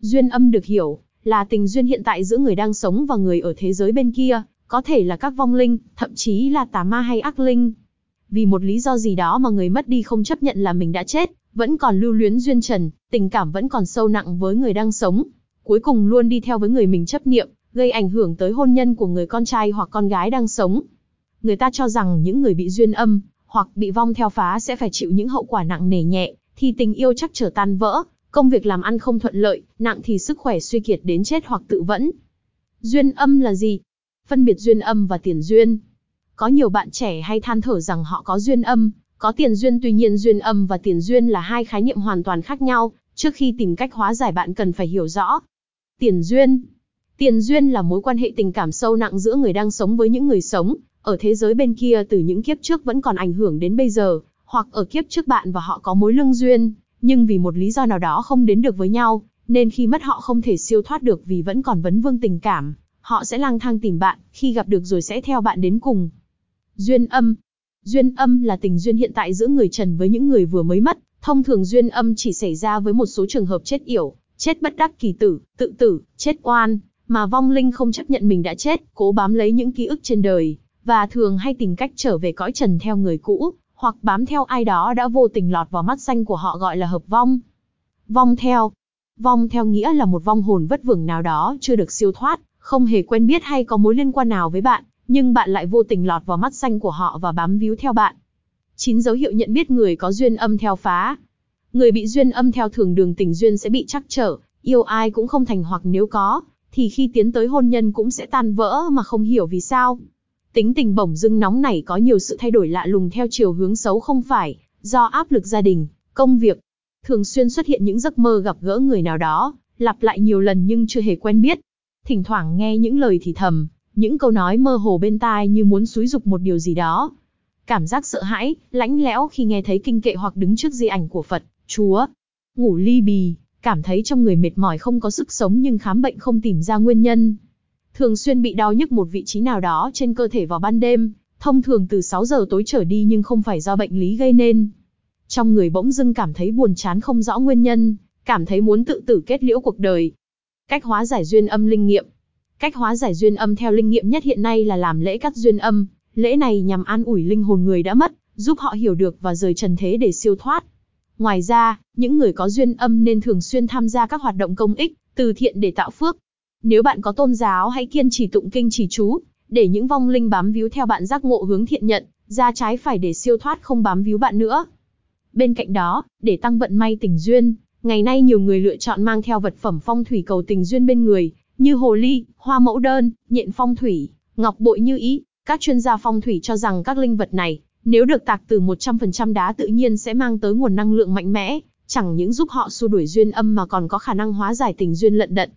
Duyên âm được hiểu là tình duyên hiện tại giữa người đang sống và người ở thế giới bên kia, có thể là các vong linh, thậm chí là tà ma hay ác linh. Vì một lý do gì đó mà người mất đi không chấp nhận là mình đã chết, vẫn còn lưu luyến duyên trần, tình cảm vẫn còn sâu nặng với người đang sống. Cuối cùng luôn đi theo với người mình chấp niệm, gây ảnh hưởng tới hôn nhân của người con trai hoặc con gái đang sống. Người ta cho rằng những người bị duyên âm hoặc bị vong theo phá sẽ phải chịu những hậu quả nặng nề nhẹ, thì tình yêu chắc trở tan vỡ, công việc làm ăn không thuận lợi, nặng thì sức khỏe suy kiệt đến chết hoặc tự vẫn. Duyên âm là gì? Phân biệt duyên âm và tiền duyên. Có nhiều bạn trẻ hay than thở rằng họ có duyên âm, có tiền duyên, tuy nhiên duyên âm và tiền duyên là hai khái niệm hoàn toàn khác nhau. Trước khi tìm cách hóa giải, bạn cần phải hiểu rõ. Tiền duyên là mối quan hệ tình cảm sâu nặng giữa người đang sống với những người sống ở thế giới bên kia từ những kiếp trước vẫn còn ảnh hưởng đến bây giờ, hoặc ở kiếp trước bạn và họ có mối lương duyên, nhưng vì một lý do nào đó không đến được với nhau, nên khi mất họ không thể siêu thoát được vì vẫn còn vấn vương tình cảm. Họ sẽ lang thang tìm bạn, khi gặp được rồi sẽ theo bạn đến cùng. Duyên âm là tình duyên hiện tại giữa người trần với những người vừa mới mất. Thông thường duyên âm chỉ xảy ra với một số trường hợp chết yểu, chết bất đắc kỳ tử, tự tử, chết oan, mà vong linh không chấp nhận mình đã chết, cố bám lấy những ký ức trên đời, và thường hay tìm cách trở về cõi trần theo người cũ, hoặc bám theo ai đó đã vô tình lọt vào mắt xanh của họ, gọi là hợp vong. Vong theo nghĩa là một vong hồn vất vưởng nào đó chưa được siêu thoát, không hề quen biết hay có mối liên quan nào với bạn, nhưng bạn lại vô tình lọt vào mắt xanh của họ và bám víu theo bạn. 9 dấu hiệu nhận biết người có duyên âm theo phá. Người bị duyên âm theo thường đường tình duyên sẽ bị trắc trở, yêu ai cũng không thành, hoặc nếu có, thì khi tiến tới hôn nhân cũng sẽ tan vỡ mà không hiểu vì sao. Tính tình bỗng dưng nóng nảy, có nhiều sự thay đổi lạ lùng theo chiều hướng xấu, không phải do áp lực gia đình, công việc. Thường xuyên xuất hiện những giấc mơ gặp gỡ người nào đó, lặp lại nhiều lần nhưng chưa hề quen biết. Thỉnh thoảng nghe những lời thì thầm, những câu nói mơ hồ bên tai như muốn xúi giục một điều gì đó. Cảm giác sợ hãi, lãnh lẽo khi nghe thấy kinh kệ hoặc đứng trước di ảnh của Phật, Chúa. Ngủ li bì, cảm thấy trong người mệt mỏi không có sức sống nhưng khám bệnh không tìm ra nguyên nhân. Thường xuyên bị đau nhức một vị trí nào đó trên cơ thể vào ban đêm, thông thường từ 6 giờ tối trở đi, nhưng không phải do bệnh lý gây nên. Trong người bỗng dưng cảm thấy buồn chán không rõ nguyên nhân, cảm thấy muốn tự tử kết liễu cuộc đời. Cách hóa giải duyên âm linh nghiệm. Cách hóa giải duyên âm theo linh nghiệm nhất hiện nay là làm lễ cắt duyên âm. Lễ này nhằm an ủi linh hồn người đã mất, giúp họ hiểu được và rời trần thế để siêu thoát. Ngoài ra, những người có duyên âm nên thường xuyên tham gia các hoạt động công ích, từ thiện để tạo phước. Nếu bạn có tôn giáo, hãy kiên trì tụng kinh trì chú, để những vong linh bám víu theo bạn giác ngộ hướng thiện, nhận ra trái phải để siêu thoát, không bám víu bạn nữa. Bên cạnh đó, để tăng vận may tình duyên, ngày nay nhiều người lựa chọn mang theo vật phẩm phong thủy cầu tình duyên bên người, như hồ ly, hoa mẫu đơn, nhện phong thủy, ngọc bội như ý. Các chuyên gia phong thủy cho rằng các linh vật này, nếu được tạc từ 100% đá tự nhiên sẽ mang tới nguồn năng lượng mạnh mẽ, chẳng những giúp họ xua đuổi duyên âm mà còn có khả năng hóa giải tình duyên lận đận.